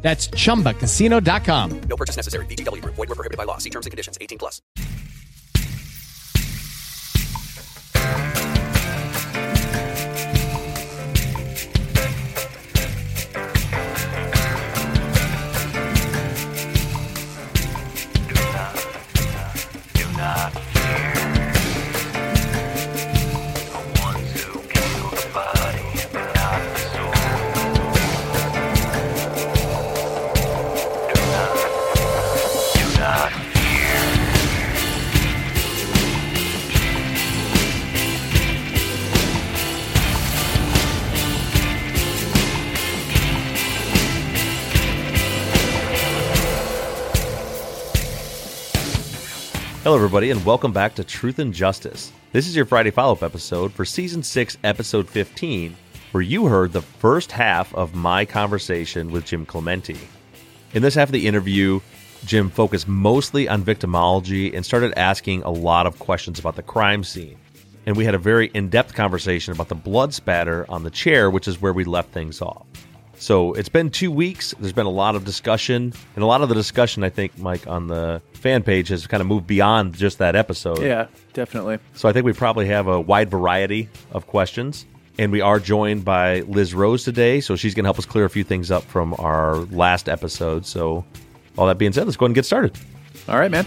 That's ChumbaCasino.com. No purchase necessary. VGW Group. Void where prohibited by law. See terms and conditions. 18+. Hello, everybody, and welcome back to Truth and Justice. This is your Friday follow-up episode for Season 6, Episode 15, where you heard the first half of my conversation with Jim Clemente. In this half of the interview, Jim focused mostly on victimology and started asking a lot of questions about the crime scene. And we had a very in-depth conversation about the blood spatter on the chair, which is where we left things off. So it's been 2 weeks. There's been a lot of discussion. And a lot of the discussion, I think, Mike, on the fan page has kind of moved beyond just that episode. Yeah, definitely. So I think we probably have a wide variety of questions. And we are joined by Liz Rose today. So she's going to help us clear a few things up from our last episode. So all that being said, let's go ahead and get started. All right, man.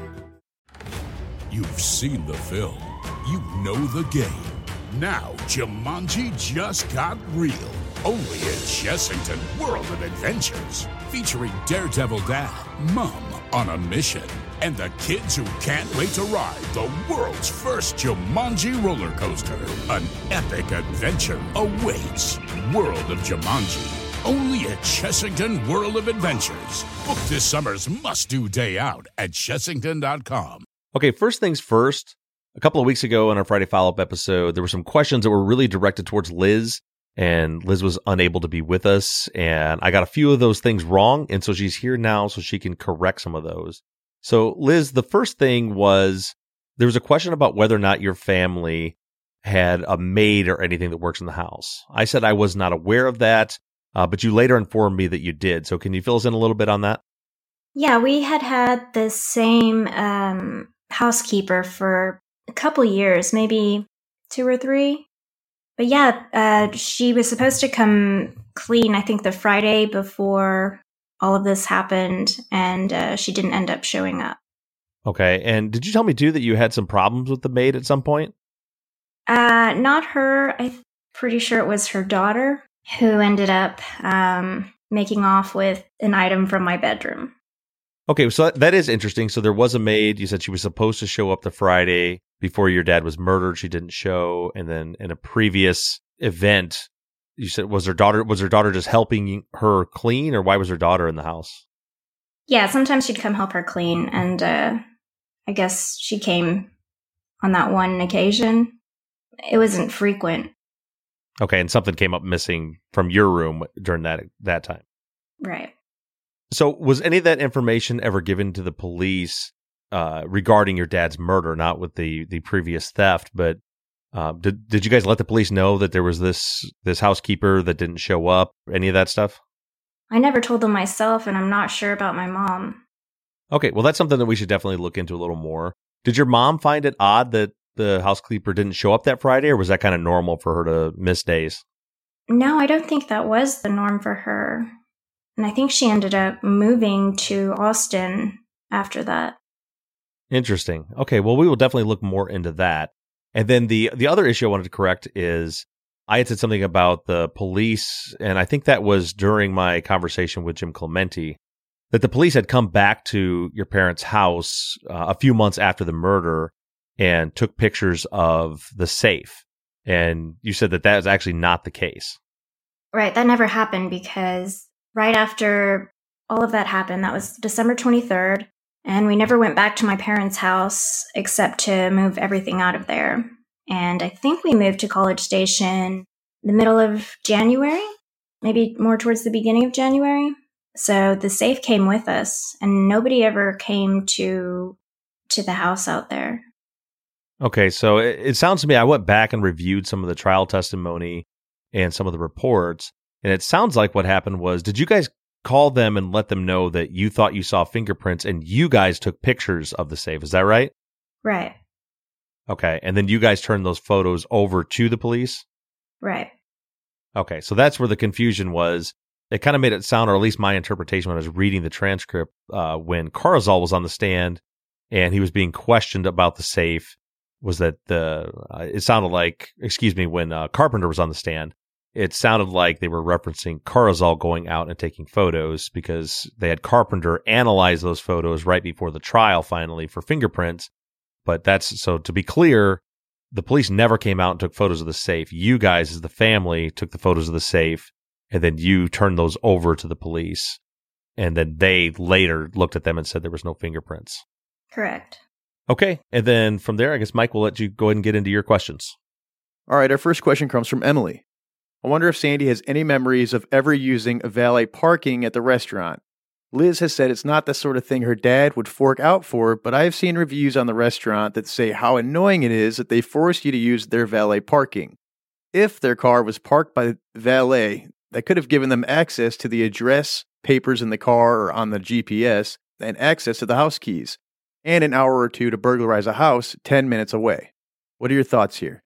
You've seen the film. You know the game. Now, Jumanji just got real. Only at Chessington World of Adventures. Featuring Daredevil Dad, Mom on a Mission, and the kids who can't wait to ride the world's first Jumanji roller coaster. An epic adventure awaits. World of Jumanji. Only at Chessington World of Adventures. Book this summer's must-do day out at Chessington.com. Okay, first things first, a couple of weeks ago on our Friday follow-up episode, there were some questions that were really directed towards Liz, and Liz was unable to be with us, and I got a few of those things wrong, and so she's here now so she can correct some of those. So, Liz, the first thing was, there was a question about whether or not your family had a maid or anything that works in the house. I said I was not aware of that, but you later informed me that you did, so can you fill us in a little bit on that? Yeah, we had the same housekeeper for a couple years, maybe 2 or 3. But yeah, she was supposed to come clean, I think, the Friday before all of this happened, and she didn't end up showing up. Okay, and did you tell me, too, that you had some problems with the maid at some point? Not her. I'm pretty sure it was her daughter who ended up making off with an item from my bedroom. Okay, so that is interesting. So there was a maid. You said she was supposed to show up the Friday before your dad was murdered. She didn't show. And then in a previous event, you said, was her daughter just helping her clean, or why was her daughter in the house? Yeah, sometimes she'd come help her clean. And I guess she came on that one occasion. It wasn't frequent. Okay, and something came up missing from your room during that time. Right. So was any of that information ever given to the police regarding your dad's murder, not with the previous theft, but did you guys let the police know that there was this housekeeper that didn't show up, any of that stuff? I never told them myself, and I'm not sure about my mom. Okay, well, that's something that we should definitely look into a little more. Did your mom find it odd that the housekeeper didn't show up that Friday, or was that kind of normal for her to miss days? No, I don't think that was the norm for her. And I think she ended up moving to Austin after that. Interesting. Okay, well, we will definitely look more into that. And then the other issue I wanted to correct is I had said something about the police, and I think that was during my conversation with Jim Clemente, that the police had come back to your parents' house a few months after the murder and took pictures of the safe. And you said that that was actually not the case. Right. That never happened because right after all of that happened, that was December 23rd, and we never went back to my parents' house except to move everything out of there. And I think we moved to College Station the middle of January, maybe more towards the beginning of January. So the safe came with us, and nobody ever came to the house out there. Okay, so it sounds to me, I went back and reviewed some of the trial testimony and some of the reports, and it sounds like what happened was, did you guys call them and let them know that you thought you saw fingerprints and you guys took pictures of the safe? Is that right? Right. Okay, and then you guys turned those photos over to the police? Right. Okay, so that's where the confusion was. It kind of made it sound, or at least my interpretation when I was reading the transcript, when Carzal was on the stand and he was being questioned about the safe, was that it sounded like, when Carpenter was on the stand, it sounded like they were referencing Carzal going out and taking photos because they had Carpenter analyze those photos right before the trial finally for fingerprints. But so to be clear, the police never came out and took photos of the safe. You guys as the family took the photos of the safe, and then you turned those over to the police. And then they later looked at them and said there was no fingerprints. Correct. Okay, and then from there, I guess, Mike, we'll let you go ahead and get into your questions. All right, our first question comes from Emily. I wonder if Sandy has any memories of ever using valet parking at the restaurant. Liz has said it's not the sort of thing her dad would fork out for, but I have seen reviews on the restaurant that say how annoying it is that they force you to use their valet parking. If their car was parked by valet, that could have given them access to the address, papers in the car or on the GPS, and access to the house keys, and an hour or two to burglarize a house 10 minutes away. What are your thoughts here?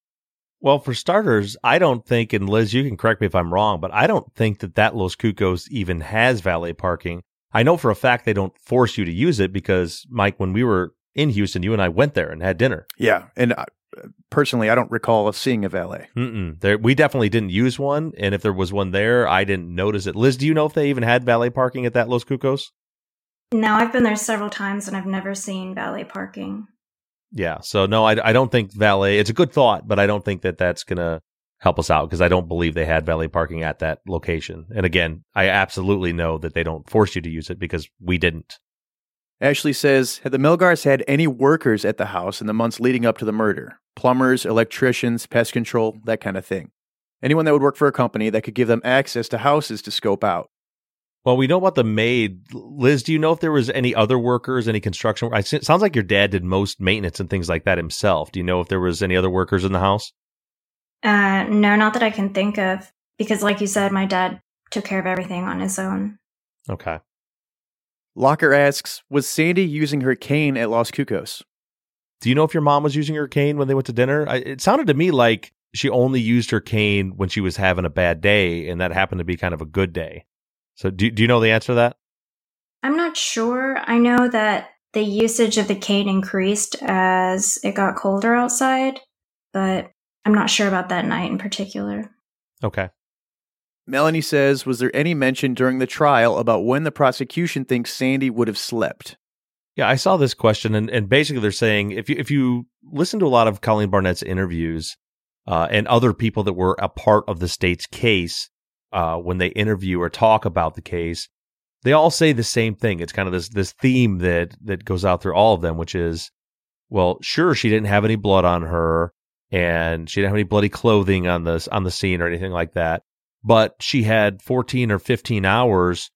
Well, for starters, I don't think, and Liz, you can correct me if I'm wrong, but I don't think that Los Cucos even has valet parking. I know for a fact they don't force you to use it because, Mike, when we were in Houston, you and I went there and had dinner. Yeah, and personally, I don't recall seeing a valet. We definitely didn't use one, and if there was one there, I didn't notice it. Liz, do you know if they even had valet parking at that Los Cucos? No, I've been there several times and I've never seen valet parking. Yeah. So no, I don't think valet, it's a good thought, but I don't think that that's going to help us out because I don't believe they had valet parking at that location. And again, I absolutely know that they don't force you to use it because we didn't. Ashley says, had the Melgars had any workers at the house in the months leading up to the murder? Plumbers, electricians, pest control, that kind of thing. Anyone that would work for a company that could give them access to houses to scope out. Well, we know about the maid. Liz, do you know if there was any other workers, any construction? It sounds like your dad did most maintenance and things like that himself. Do you know if there was any other workers in the house? No, not that I can think of. Because like you said, my dad took care of everything on his own. Okay. Locker asks, was Sandy using her cane at Los Cucos? Do you know if your mom was using her cane when they went to dinner? It sounded to me like she only used her cane when she was having a bad day, and that happened to be kind of a good day. So do you know the answer to that? I'm not sure. I know that the usage of the cane increased as it got colder outside, but I'm not sure about that night in particular. Okay. Melanie says, was there any mention during the trial about when the prosecution thinks Sandy would have slept? Yeah, I saw this question, and basically they're saying, if you listen to a lot of Colleen Barnett's interviews and other people that were a part of the state's case, when they interview or talk about the case, they all say the same thing. It's kind of this theme that goes out through all of them, which is, well, sure, she didn't have any blood on her, and she didn't have any bloody clothing on the scene or anything like that, but she had 14 or 15 hours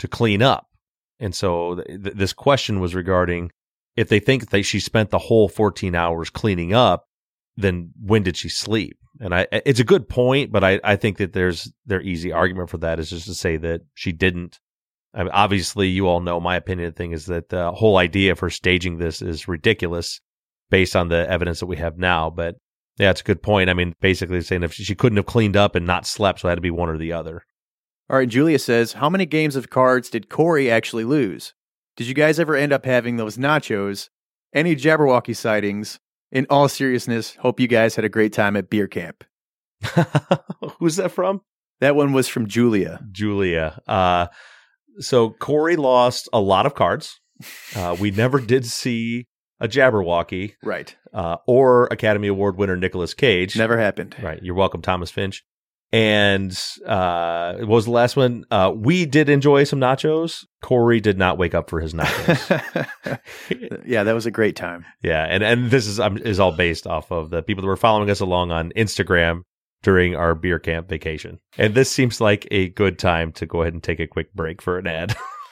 to clean up. And so this question was regarding, if they think that she spent the whole 14 hours cleaning up, then when did she sleep? And it's a good point, but I think that there's their easy argument for that is just to say that she didn't. I mean, obviously, you all know my opinion of the thing is that the whole idea of her staging this is ridiculous based on the evidence that we have now. But yeah, it's a good point. I mean, basically saying if she couldn't have cleaned up and not slept, so it had to be one or the other. All right, Julia says, how many games of cards did Corey actually lose? Did you guys ever end up having those nachos? Any Jabberwocky sightings? In all seriousness, hope you guys had a great time at beer camp. Who's that from? That one was from Julia. Julia. So Corey lost a lot of cards. We never did see a Jabberwocky. Right. Or Academy Award winner Nicolas Cage. Never happened. Right. You're welcome, Thomas Finch. And what was the last one? We did enjoy some nachos. Corey did not wake up for his nachos. Yeah, that was a great time. Yeah, and this is all based off of the people that were following us along on Instagram during our beer camp vacation. And this seems like a good time to go ahead and take a quick break for an ad.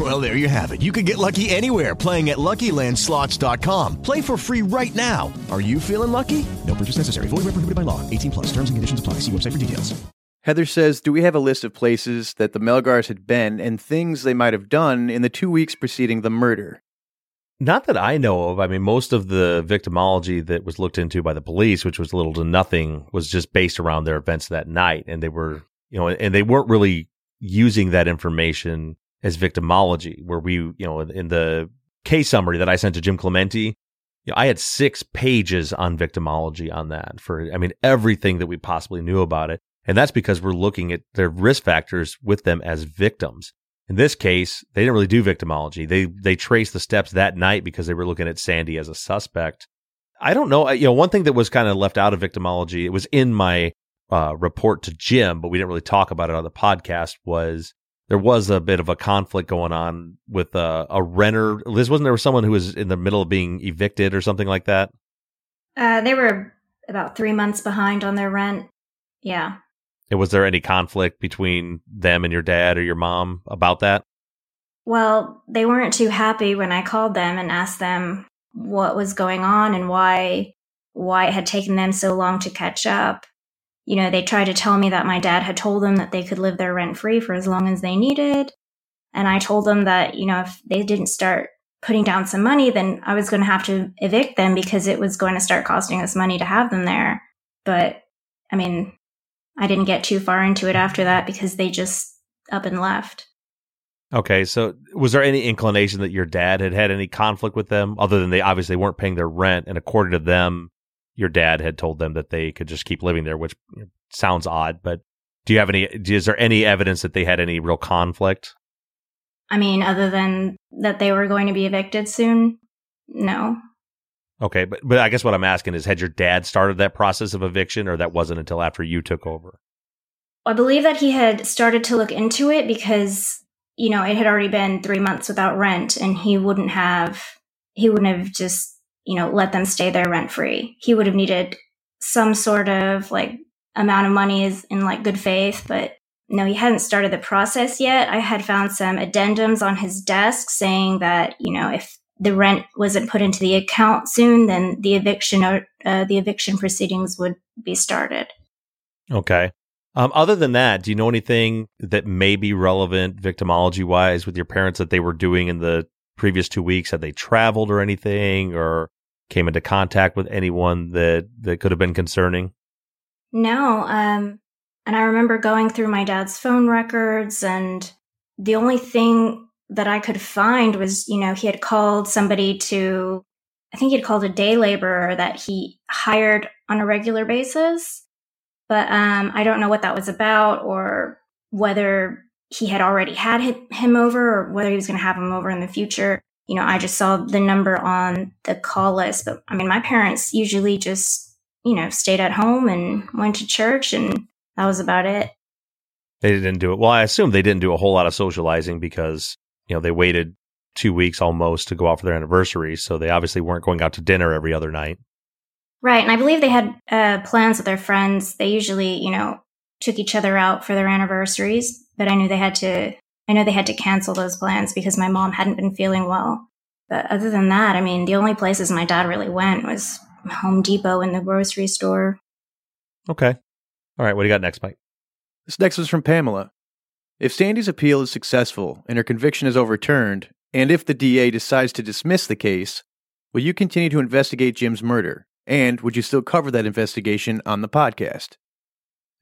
Well, there you have it. You can get lucky anywhere, playing at LuckyLandSlots.com. Play for free right now. Are you feeling lucky? No purchase necessary. Void where prohibited by law. 18+. Terms and conditions apply. See website for details. Heather says, do we have a list of places that the Melgars had been and things they might have done in the 2 weeks preceding the murder? Not that I know of. I mean, most of the victimology that was looked into by the police, which was little to nothing, was just based around their events that night. And they were, you know, and they weren't really using that information as victimology, where we, you know, in the case summary that I sent to Jim Clemente, you know, I had 6 pages on victimology on that for, I mean, everything that we possibly knew about it. And that's because we're looking at their risk factors with them as victims. In this case, they didn't really do victimology. They traced the steps that night because they were looking at Sandy as a suspect. I don't know. You know, one thing that was kind of left out of victimology, it was in my report to Jim, but we didn't really talk about it on the podcast, was there was a bit of a conflict going on with a renter. Liz, wasn't there someone who was in the middle of being evicted or something like that? They were about 3 months behind on their rent. Yeah. And was there any conflict between them and your dad or your mom about that? Well, they weren't too happy when I called them and asked them what was going on and why it had taken them so long to catch up. You know, they tried to tell me that my dad had told them that they could live there rent-free for as long as they needed. And I told them that, you know, if they didn't start putting down some money, then I was going to have to evict them because it was going to start costing us money to have them there. But, I mean, I didn't get too far into it after that because they just up and left. Okay, so was there any inclination that your dad had any conflict with them other than they obviously weren't paying their rent, and according to them, your dad had told them that they could just keep living there, which sounds odd, but is there any evidence that they had any real conflict? I mean, other than that they were going to be evicted soon? No. Okay, but I guess what I'm asking is, had your dad started that process of eviction, or that wasn't until after you took over? I believe that he had started to look into it because, you know, it had already been 3 months without rent, and he wouldn't have just, you know, let them stay there rent-free. He would have needed some sort of, like, amount of money in, like, good faith, but no, he hadn't started the process yet. I had found some addendums on his desk saying that, you know, if the rent wasn't put into the account soon, then the eviction proceedings would be started. Okay. Other than that, do you know anything that may be relevant victimology-wise with your parents that they were doing in the previous 2 weeks? Had they traveled or anything, or came into contact with anyone that could have been concerning? No. And I remember going through my dad's phone records, and the only thing that I could find was, you know, he had called somebody to, I think he'd called a day laborer that he hired on a regular basis. But I don't know what that was about or whether he had already had him over or whether he was going to have him over in the future. You know, I just saw the number on the call list. But I mean, my parents usually just, you know, stayed at home and went to church, and that was about it. They didn't do it. Well, I assume they didn't do a whole lot of socializing because, you know, they waited 2 weeks almost to go out for their anniversary. So they obviously weren't going out to dinner every other night. Right. And I believe they had plans with their friends. They usually, you know, took each other out for their anniversaries, but I know they had to cancel those plans because my mom hadn't been feeling well. But other than that, I mean, the only places my dad really went was Home Depot and the grocery store. Okay. All right. What do you got next, Mike? This next one's from Pamela. If Sandy's appeal is successful and her conviction is overturned, and if the DA decides to dismiss the case, will you continue to investigate Jim's murder? And would you still cover that investigation on the podcast?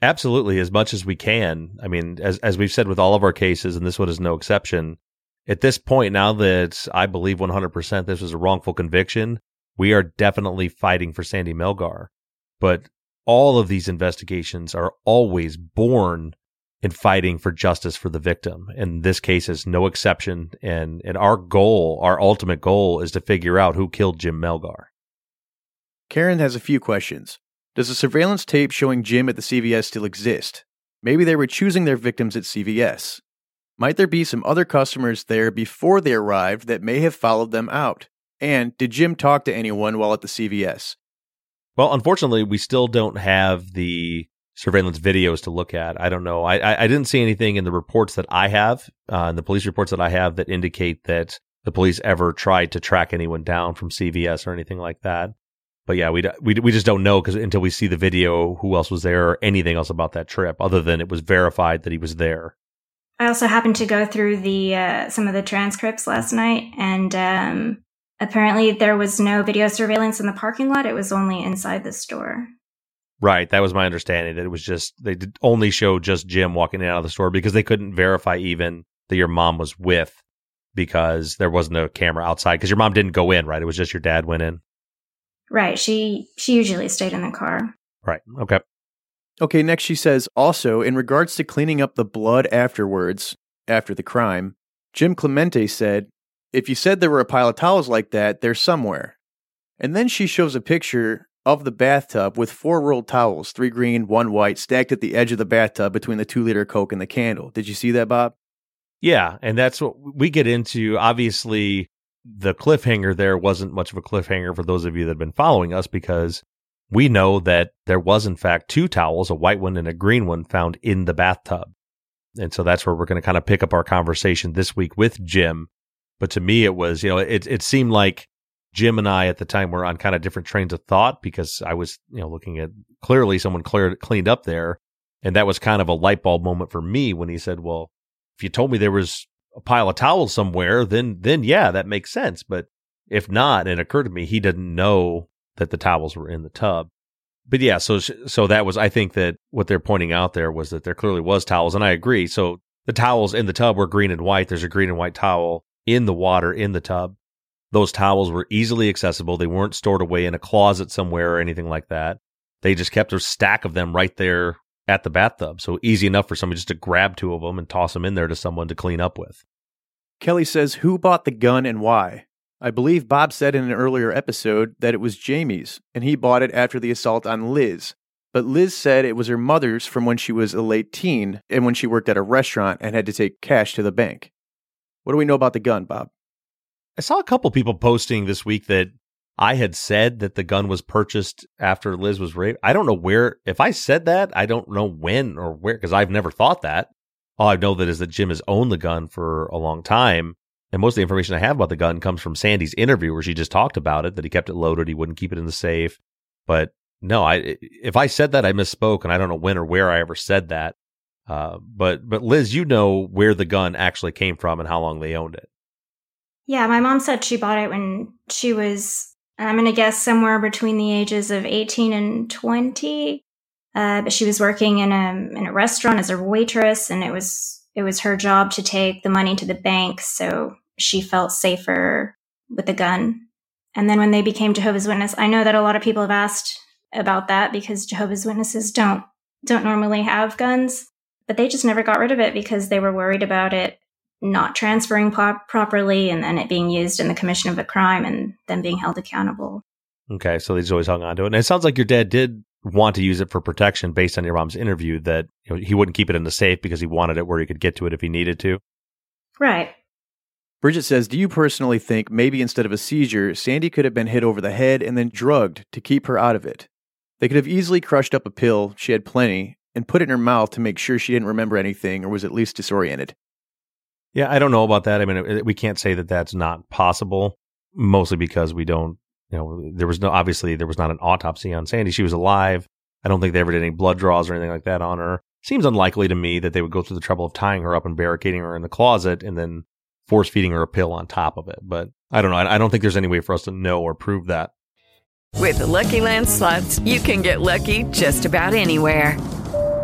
Absolutely, as much as we can. I mean, as we've said with all of our cases, and this one is no exception, at this point, now that I believe 100% this was a wrongful conviction, we are definitely fighting for Sandy Melgar. But all of these investigations are always born in fighting for justice for the victim. And this case is no exception. And our goal, our ultimate goal, is to figure out who killed Jim Melgar. Karen has a few questions. Does the surveillance tape showing Jim at the CVS still exist? Maybe they were choosing their victims at CVS. Might there be some other customers there before they arrived that may have followed them out? And did Jim talk to anyone while at the CVS? Well, unfortunately, we still don't have the surveillance videos to look at. I don't know. I didn't see anything in the reports that I have, in the police reports that I have, that indicate that the police ever tried to track anyone down from CVS or anything like that. But yeah, we just don't know, because until we see the video, who else was there or anything else about that trip, other than it was verified that he was there. I also happened to go through the some of the transcripts last night, and apparently there was no video surveillance in the parking lot. It was only inside the store. Right, that was my understanding, that it was just, they did only show just Jim walking in and out of the store, because they couldn't verify even that your mom was with, because there wasn't a camera outside, because your mom didn't go in, right? It was just your dad went in. Right. She usually stayed in the car. Right. Okay. Okay. Next, she says, also, in regards to cleaning up the blood afterwards, after the crime, Jim Clemente said, if you said there were a pile of towels like that, they're somewhere. And then she shows a picture of the bathtub with 4 rolled towels, 3 green, 1 white, stacked at the edge of the bathtub between the 2-liter Coke and the candle. Did you see that, Bob? Yeah. And that's what we get into, obviously. The cliffhanger there wasn't much of a cliffhanger for those of you that have been following us, because we know that there was, in fact, 2 towels, a white one and a green one, found in the bathtub. And so that's where we're going to kind of pick up our conversation this week with Jim. But to me, it was, you know, it seemed like Jim and I at the time were on kind of different trains of thought, because I was, you know, looking at, clearly someone cleaned up there. And that was kind of a light bulb moment for me when he said, well, if you told me there was a pile of towels somewhere, then yeah, that makes sense. But if not, it occurred to me he didn't know that the towels were in the tub. But yeah, so that was, I think that what they're pointing out there was that there clearly was towels, and I agree. So the towels in the tub were green and white. There's a green and white towel in the water in the tub. Those towels were easily accessible. They weren't stored away in a closet somewhere or anything like that. They just kept a stack of them right there at the bathtub. So easy enough for somebody just to grab 2 of them and toss them in there to someone to clean up with. Kelly says, who bought the gun and why? I believe Bob said in an earlier episode that it was Jamie's, and he bought it after the assault on Liz. But Liz said it was her mother's from when she was a late teen and when she worked at a restaurant and had to take cash to the bank. What do we know about the gun, Bob? I saw a couple people posting this week that I had said that the gun was purchased after Liz was raped. I don't know where, if I said that, I don't know when or where, because I've never thought that. All I know that is that Jim has owned the gun for a long time. And most of the information I have about the gun comes from Sandy's interview, where she just talked about it, that he kept it loaded. He wouldn't keep it in the safe. But no, if I said that, I misspoke. And I don't know when or where I ever said that. But Liz, you know where the gun actually came from and how long they owned it. Yeah, my mom said she bought it when she was, I'm going to guess, somewhere between the ages of 18 and 20. But she was working in a restaurant as a waitress, and it was her job to take the money to the bank, so she felt safer with the gun. And then when they became Jehovah's Witness, I know that a lot of people have asked about that, because Jehovah's Witnesses don't normally have guns. But they just never got rid of it because they were worried about it not transferring properly and then it being used in the commission of a crime and then being held accountable. Okay, so they just always hung on to it. And it sounds like your dad did want to use it for protection based on your mom's interview, that he wouldn't keep it in the safe because he wanted it where he could get to it if he needed to. Right. Bridget says, do you personally think maybe instead of a seizure, Sandy could have been hit over the head and then drugged to keep her out of it? They could have easily crushed up a pill, she had plenty, and put it in her mouth to make sure she didn't remember anything or was at least disoriented. Yeah, I don't know about that. I mean, we can't say that that's not possible, mostly because we don't, there was not an autopsy on Sandy. She was alive. I don't think they ever did any blood draws or anything like that on her. Seems unlikely to me that they would go through the trouble of tying her up and barricading her in the closet and then force feeding her a pill on top of it. But I don't know. I don't think there's any way for us to know or prove that. With the Lucky Land Slots, you can get lucky just about anywhere.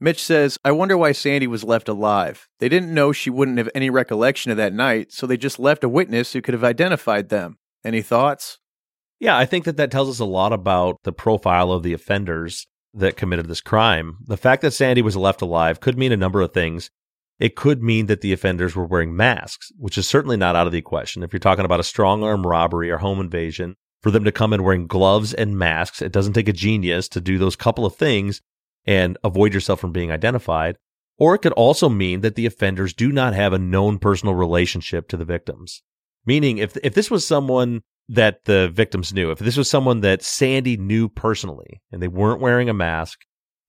Mitch says, I wonder why Sandy was left alive. They didn't know she wouldn't have any recollection of that night, so they just left a witness who could have identified them. Any thoughts? Yeah, I think that tells us a lot about the profile of the offenders that committed this crime. The fact that Sandy was left alive could mean a number of things. It could mean that the offenders were wearing masks, which is certainly not out of the question. If you're talking about a strong arm robbery or home invasion, for them to come in wearing gloves and masks, it doesn't take a genius to do those couple of things and avoid yourself from being identified. Or it could also mean that the offenders do not have a known personal relationship to the victims. Meaning, if this was someone that the victims knew, if this was someone that Sandy knew personally, and they weren't wearing a mask,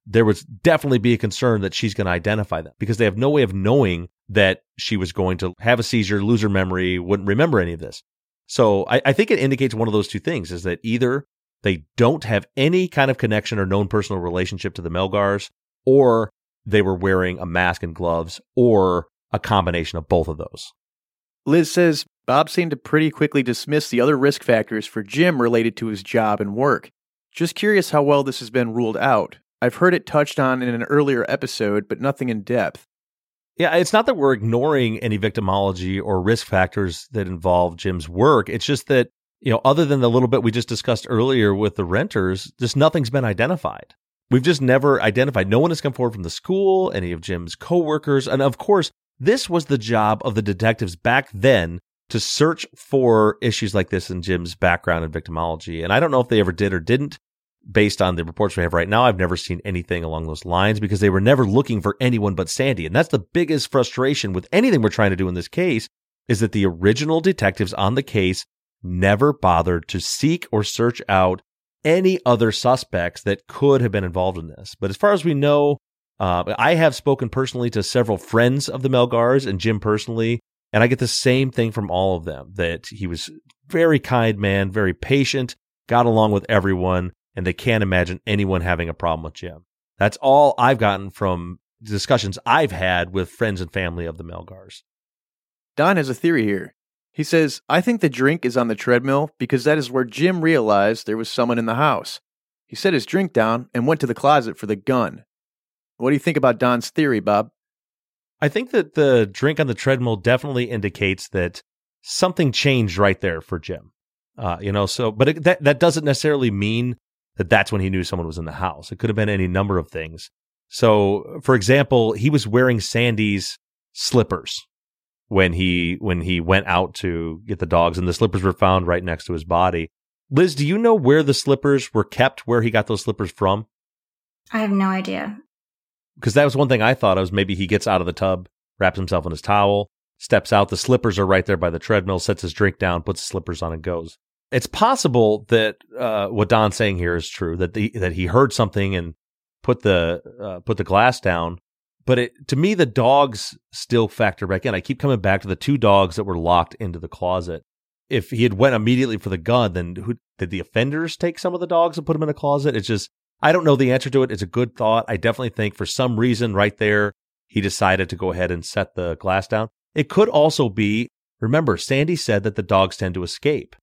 there would definitely be a concern that she's going to identify them because they have no way of knowing that she was going to have a seizure, lose her memory, wouldn't remember any of this. So I think it indicates one of those two things, is that either they don't have any kind of connection or known personal relationship to the Melgars, or they were wearing a mask and gloves, or a combination of both of those. Liz says, Bob seemed to pretty quickly dismiss the other risk factors for Jim related to his job and work. Just curious how well this has been ruled out. I've heard it touched on in an earlier episode, but nothing in depth. Yeah, it's not that we're ignoring any victimology or risk factors that involve Jim's work. It's just that, other than the little bit we just discussed earlier with the renters, just nothing's been identified. We've just never identified. No one has come forward from the school, any of Jim's coworkers. And of course, this was the job of the detectives back then, to search for issues like this in Jim's background and victimology. And I don't know if they ever did or didn't. Based on the reports we have right now, I've never seen anything along those lines because they were never looking for anyone but Sandy. And that's the biggest frustration with anything we're trying to do in this case, is that the original detectives on the case never bothered to seek or search out any other suspects that could have been involved in this. But as far as we know, I have spoken personally to several friends of the Melgars and Jim personally, and I get the same thing from all of them, that he was very kind man, very patient, got along with everyone. And they can't imagine anyone having a problem with Jim. That's all I've gotten from discussions I've had with friends and family of the Melgars. Don has a theory here. He says, I think the drink is on the treadmill because that is where Jim realized there was someone in the house. He set his drink down and went to the closet for the gun. What do you think about Don's theory, Bob? I think that the drink on the treadmill definitely indicates that something changed right there for Jim. But that doesn't necessarily mean that's when he knew someone was in the house. It could have been any number of things. So, for example, he was wearing Sandy's slippers when he went out to get the dogs, and the slippers were found right next to his body. Liz, do you know where the slippers were kept, where he got those slippers from? I have no idea. Because that was one thing I thought of, was maybe he gets out of the tub, wraps himself in his towel, steps out, the slippers are right there by the treadmill, sets his drink down, puts the slippers on and goes. It's possible that what Don's saying here is true, that he heard something and put the glass down. But to me, the dogs still factor back in. I keep coming back to the two dogs that were locked into the closet. If he had went immediately for the gun, then did the offenders take some of the dogs and put them in a closet? It's just, I don't know the answer to it. It's a good thought. I definitely think for some reason right there, he decided to go ahead and set the glass down. It could also be Remember, Sandy said that the dogs tend to escape.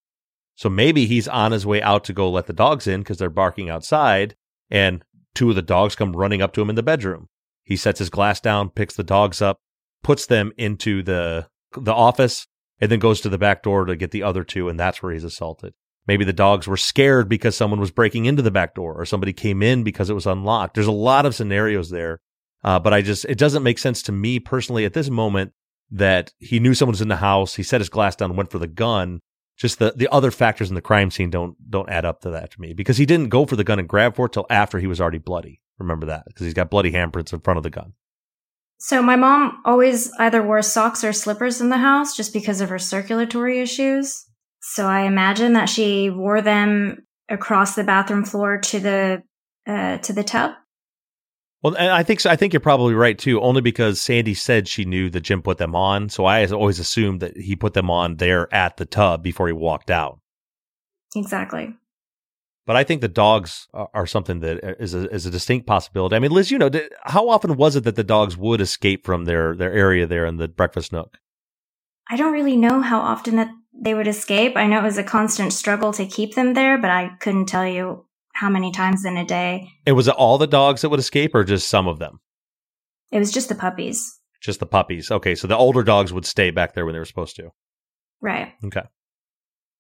So maybe he's on his way out to go let the dogs in because they're barking outside, and two of the dogs come running up to him in the bedroom. He sets his glass down, picks the dogs up, puts them into the office, and then goes to the back door to get the other two, and that's where he's assaulted. Maybe the dogs were scared because someone was breaking into the back door, or somebody came in because it was unlocked. There's a lot of scenarios there, but it doesn't make sense to me personally at this moment that he knew someone was in the house, he set his glass down, went for the gun. Just the other factors in the crime scene don't add up to that to me, because he didn't go for the gun and grab for it till after he was already bloody. Remember that, because he's got bloody handprints in front of the gun. So my mom always either wore socks or slippers in the house just because of her circulatory issues. So I imagine that she wore them across the bathroom floor to the tub. Well, and I think so. I think you're probably right too, only because Sandy said she knew that Jim put them on. So I always assumed that he put them on there at the tub before he walked out. Exactly. But I think the dogs are something that is a distinct possibility. I mean, Liz, you know, how often was it that the dogs would escape from their area there in the breakfast nook? I don't really know how often that they would escape. I know it was a constant struggle to keep them there, but I couldn't tell you how many times in a day. And was it all the dogs that would escape or just some of them? It was just the puppies. Just the puppies. Okay, so the older dogs would stay back there when they were supposed to. Right.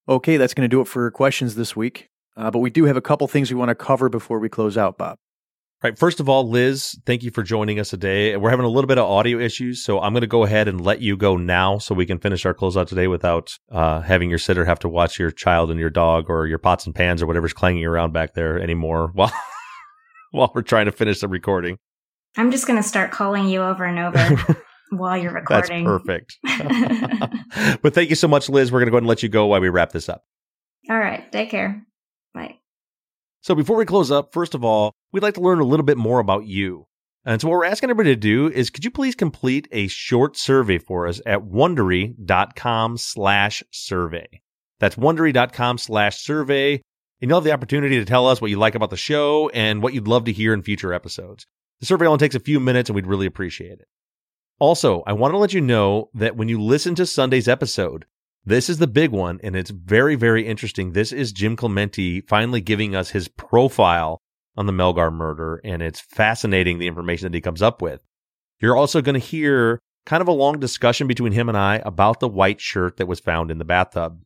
Okay, that's going to do it for questions this week. But we do have a couple things we want to cover before we close out, Bob. All right. First of all, Liz, thank you for joining us today. We're having a little bit of audio issues, so I'm going to go ahead and let you go now so we can finish our closeout today without having your sitter have to watch your child and your dog or your pots and pans or whatever's clanging around back there anymore while we're trying to finish the recording. I'm just going to start calling you over and over while you're recording. That's perfect. But thank you so much, Liz. We're going to go ahead and let you go while we wrap this up. All right. Take care. Bye. So before we close up, first of all, we'd like to learn a little bit more about you. And so what we're asking everybody to do is, could you please complete a short survey for us at Wondery.com/survey. That's Wondery.com/survey. And you'll have the opportunity to tell us what you like about the show and what you'd love to hear in future episodes. The survey only takes a few minutes and we'd really appreciate it. Also, I want to let you know that when you listen to Sunday's episode, this is the big one, and it's very, very interesting. This is Jim Clemente finally giving us his profile on the Melgar murder, and it's fascinating, the information that he comes up with. You're also going to hear kind of a long discussion between him and I about the white shirt that was found in the bathtub.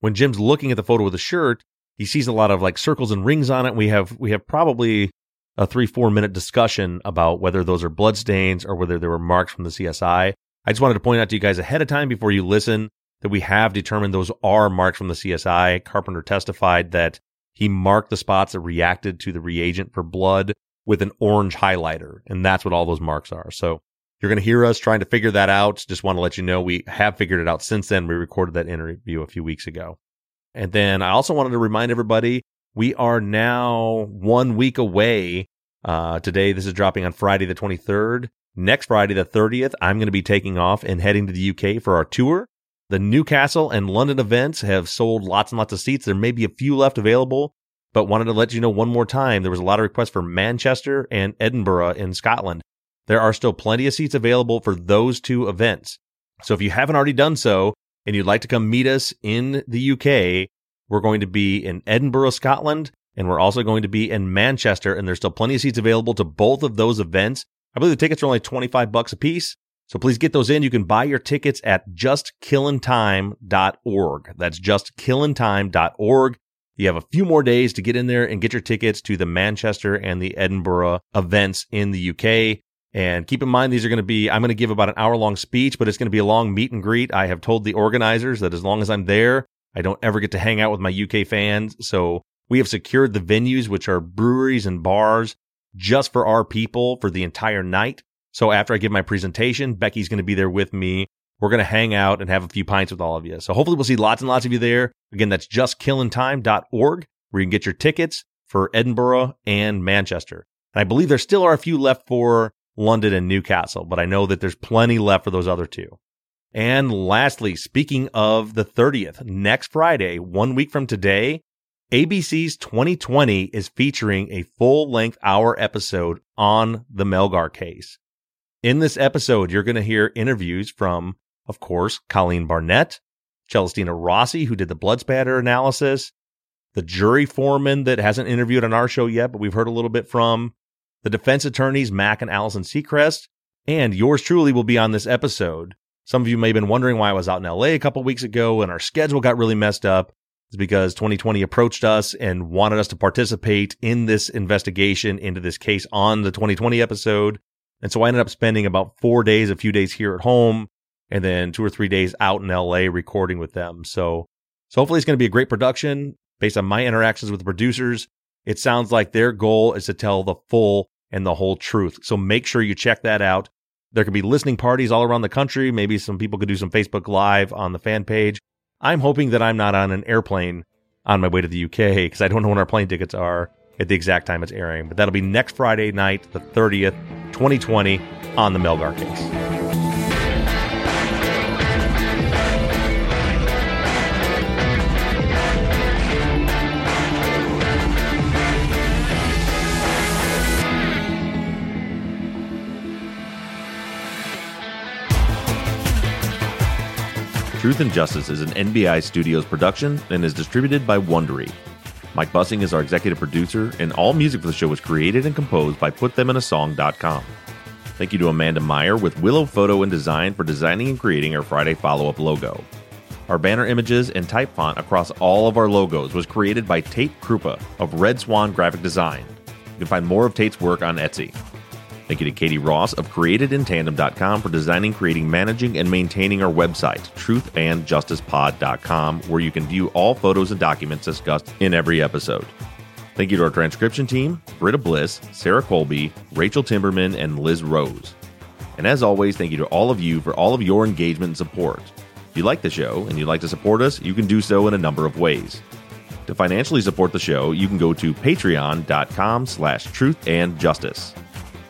When Jim's looking at the photo of the shirt, he sees a lot of like circles and rings on it. We have probably a 3-4 minute discussion about whether those are bloodstains or whether they were marks from the CSI. I just wanted to point out to you guys ahead of time before you listen that we have determined those are marks from the CSI. Carpenter testified that he marked the spots that reacted to the reagent for blood with an orange highlighter, and that's what all those marks are. So you're going to hear us trying to figure that out. Just want to let you know we have figured it out since then. We recorded that interview a few weeks ago. And then I also wanted to remind everybody, we are now 1 week away. Today, this is dropping on Friday the 23rd. Next Friday the 30th, I'm going to be taking off and heading to the UK for our tour. The Newcastle and London events have sold lots and lots of seats. There may be a few left available, but wanted to let you know one more time, there was a lot of requests for Manchester and Edinburgh in Scotland. There are still plenty of seats available for those two events. So if you haven't already done so and you'd like to come meet us in the UK, we're going to be in Edinburgh, Scotland, and we're also going to be in Manchester, and there's still plenty of seats available to both of those events. I believe the tickets are only $25 a piece. So please get those in. You can buy your tickets at justkillintime.org. That's justkillintime.org. You have a few more days to get in there and get your tickets to the Manchester and the Edinburgh events in the UK. And keep in mind, these are going to be, I'm going to give about an hour-long speech, but it's going to be a long meet and greet. I have told the organizers that as long as I'm there, I don't ever get to hang out with my UK fans. So we have secured the venues, which are breweries and bars, just for our people for the entire night. So after I give my presentation, Becky's going to be there with me. We're going to hang out and have a few pints with all of you. So hopefully we'll see lots and lots of you there. Again, that's justkillintime.org, where you can get your tickets for Edinburgh and Manchester. And I believe there still are a few left for London and Newcastle, but I know that there's plenty left for those other two. And lastly, speaking of the 30th, next Friday, 1 week from today, ABC's 2020 is featuring a full-length hour episode on the Melgar case. In this episode, you're going to hear interviews from of course, Colleen Barnett, Celestina Rossi, who did the blood spatter analysis, the jury foreman that hasn't interviewed on our show yet, but we've heard a little bit from, the defense attorneys, Mac and Allison Seacrest, and yours truly will be on this episode. Some of you may have been wondering why I was out in LA a couple weeks ago and our schedule got really messed up. It's because 2020 approached us and wanted us to participate in this investigation into this case on the 2020 episode. And so I ended up spending about 4 days, a few days here at home, and then 2 or 3 days out in LA recording with them. So hopefully it's going to be a great production based on my interactions with the producers. It sounds like their goal is to tell the full and the whole truth. So make sure you check that out. There could be listening parties all around the country. Maybe some people could do some Facebook Live on the fan page. I'm hoping that I'm not on an airplane on my way to the UK because I don't know when our plane tickets are at the exact time it's airing. But that'll be next Friday night, the 30th, 2020, on the Melgar case. Truth and Justice is an NBI Studios production and is distributed by Wondery. Mike Bussing is our executive producer, and all music for the show was created and composed by PutThemInASong.com. Thank you to Amanda Meyer with Willow Photo and Design for designing and creating our Friday follow-up logo. Our banner images and type font across all of our logos was created by Tate Krupa of Red Swan Graphic Design. You can find more of Tate's work on Etsy. Thank you to Katie Ross of createdintandem.com for designing, creating, managing, and maintaining our website, truthandjusticepod.com, where you can view all photos and documents discussed in every episode. Thank you to our transcription team, Britta Bliss, Sarah Colby, Rachel Timberman, and Liz Rose. And as always, thank you to all of you for all of your engagement and support. If you like the show and you'd like to support us, you can do so in a number of ways. To financially support the show, you can go to patreon.com/truthandjustice.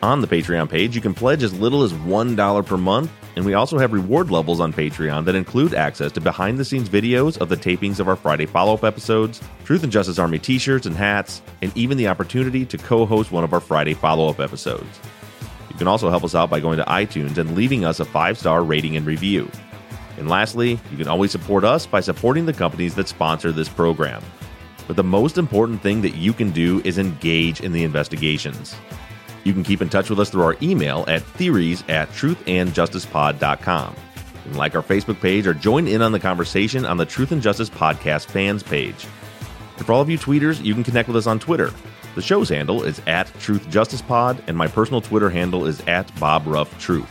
On the Patreon page, you can pledge as little as $1 per month, and we also have reward levels on Patreon that include access to behind-the-scenes videos of the tapings of our Friday follow-up episodes, Truth and Justice Army t-shirts and hats, and even the opportunity to co-host one of our Friday follow-up episodes. You can also help us out by going to iTunes and leaving us a 5-star rating and review. And lastly, you can always support us by supporting the companies that sponsor this program. But the most important thing that you can do is engage in the investigations. You can keep in touch with us through our email at theories@truthandjusticepod.com. And like our Facebook page or join in on the conversation on the Truth and Justice Podcast fans page. And for all of you tweeters, you can connect with us on Twitter. The show's handle is @TruthJusticePod, and my personal Twitter handle is @BobRuffTruth.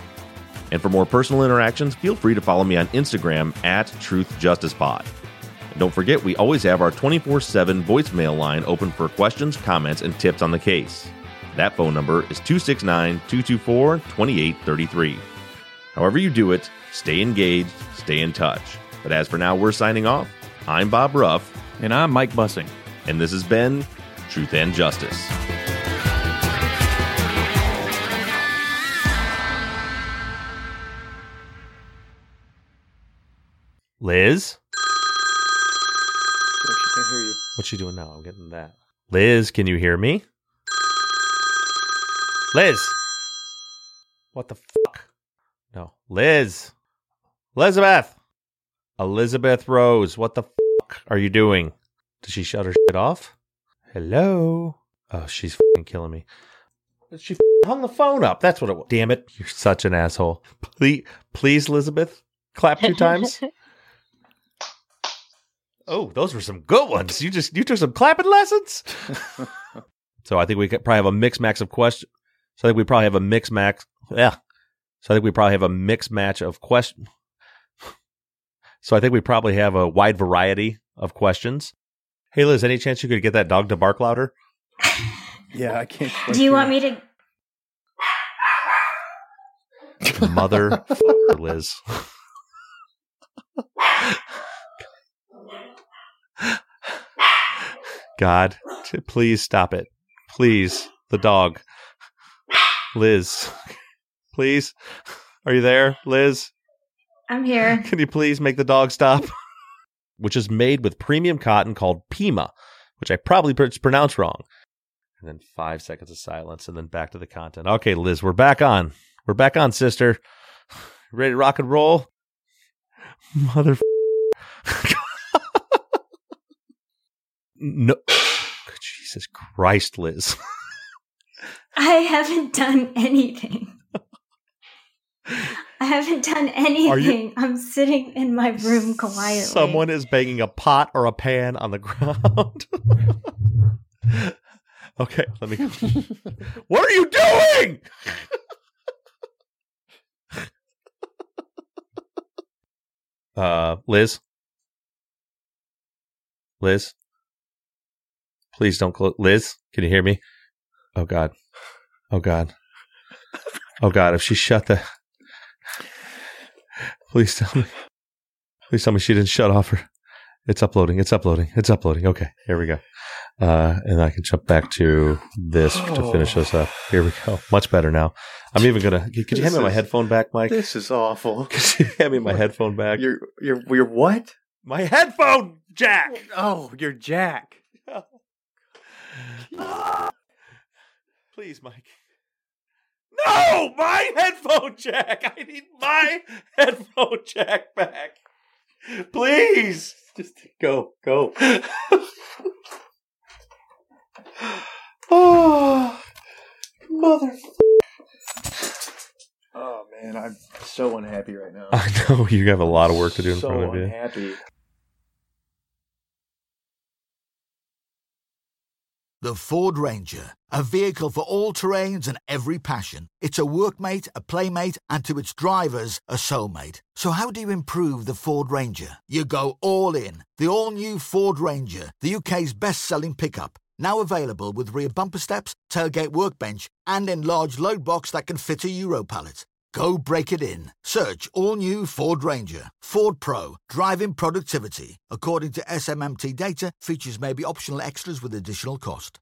And for more personal interactions, feel free to follow me on Instagram @TruthJusticePod. And don't forget, we always have our 24/7 voicemail line open for questions, comments, and tips on the case. That phone number is 269-224-2833. However you do it, stay engaged, stay in touch. But as for now, we're signing off. I'm Bob Ruff. And I'm Mike Bussing. And this has been Truth and Justice. Liz? No, she can't hear you. What's she doing now? I'm getting that. Liz, can you hear me? Liz. What the fuck? No. Liz. Elizabeth. Elizabeth Rose. What the fuck are you doing? Did she shut her shit off? Hello? Oh, she's fucking killing me. She hung the phone up. That's what it was. Damn it. You're such an asshole. Please, Elizabeth, clap 2 times. Oh, those were some good ones. You took some clapping lessons? So I think we could probably have a mix-max of questions. So I think we probably have a wide variety of questions. Hey, Liz, any chance you could get that dog to bark louder? Yeah, I can't. Do you want me to? Motherfucker, Liz. God, please stop it. Please, the dog. Liz, please, are you there, Liz? I'm here. Can you please make the dog stop? Which is made with premium cotton called Pima, which I probably pronounced wrong. And then 5 seconds of silence, and then back to the content. Okay, Liz, we're back on. We're back on, sister. Ready to rock and roll? Mother. No. Jesus Christ, Liz. I haven't done anything. I haven't done anything. I'm sitting in my room quietly. Someone is banging a pot or a pan on the ground. Okay, let me go. What are you doing? Liz? Please don't close. Liz, can you hear me? Oh, God. Oh, God. Oh, God. If she shut the... Please tell me. Please tell me she didn't shut off her. It's uploading. It's uploading. It's uploading. Okay. Here we go. And I can jump back to this to finish this up. Here we go. Much better now. I'm even going to... Could you hand me my headphone back, Mike? This is awful. Could you hand me my headphone back? Your what? My headphone jack! Oh, your jack. Oh. Please, Mike. No, my headphone jack. I need my headphone jack back. Please. Just go. Oh, mother. Oh, man. I'm so unhappy right now. I know. You have a lot of work to do in front of you. So unhappy. The Ford Ranger, a vehicle for all terrains and every passion. It's a workmate, a playmate, and to its drivers, a soulmate. So how do you improve the Ford Ranger? You go all in. The all-new Ford Ranger, the UK's best-selling pickup. Now available with rear bumper steps, tailgate workbench, and enlarged load box that can fit a Euro pallet. Go break it in. Search all-new Ford Ranger. Ford Pro. Driving productivity. According to SMMT data, features may be optional extras with additional cost.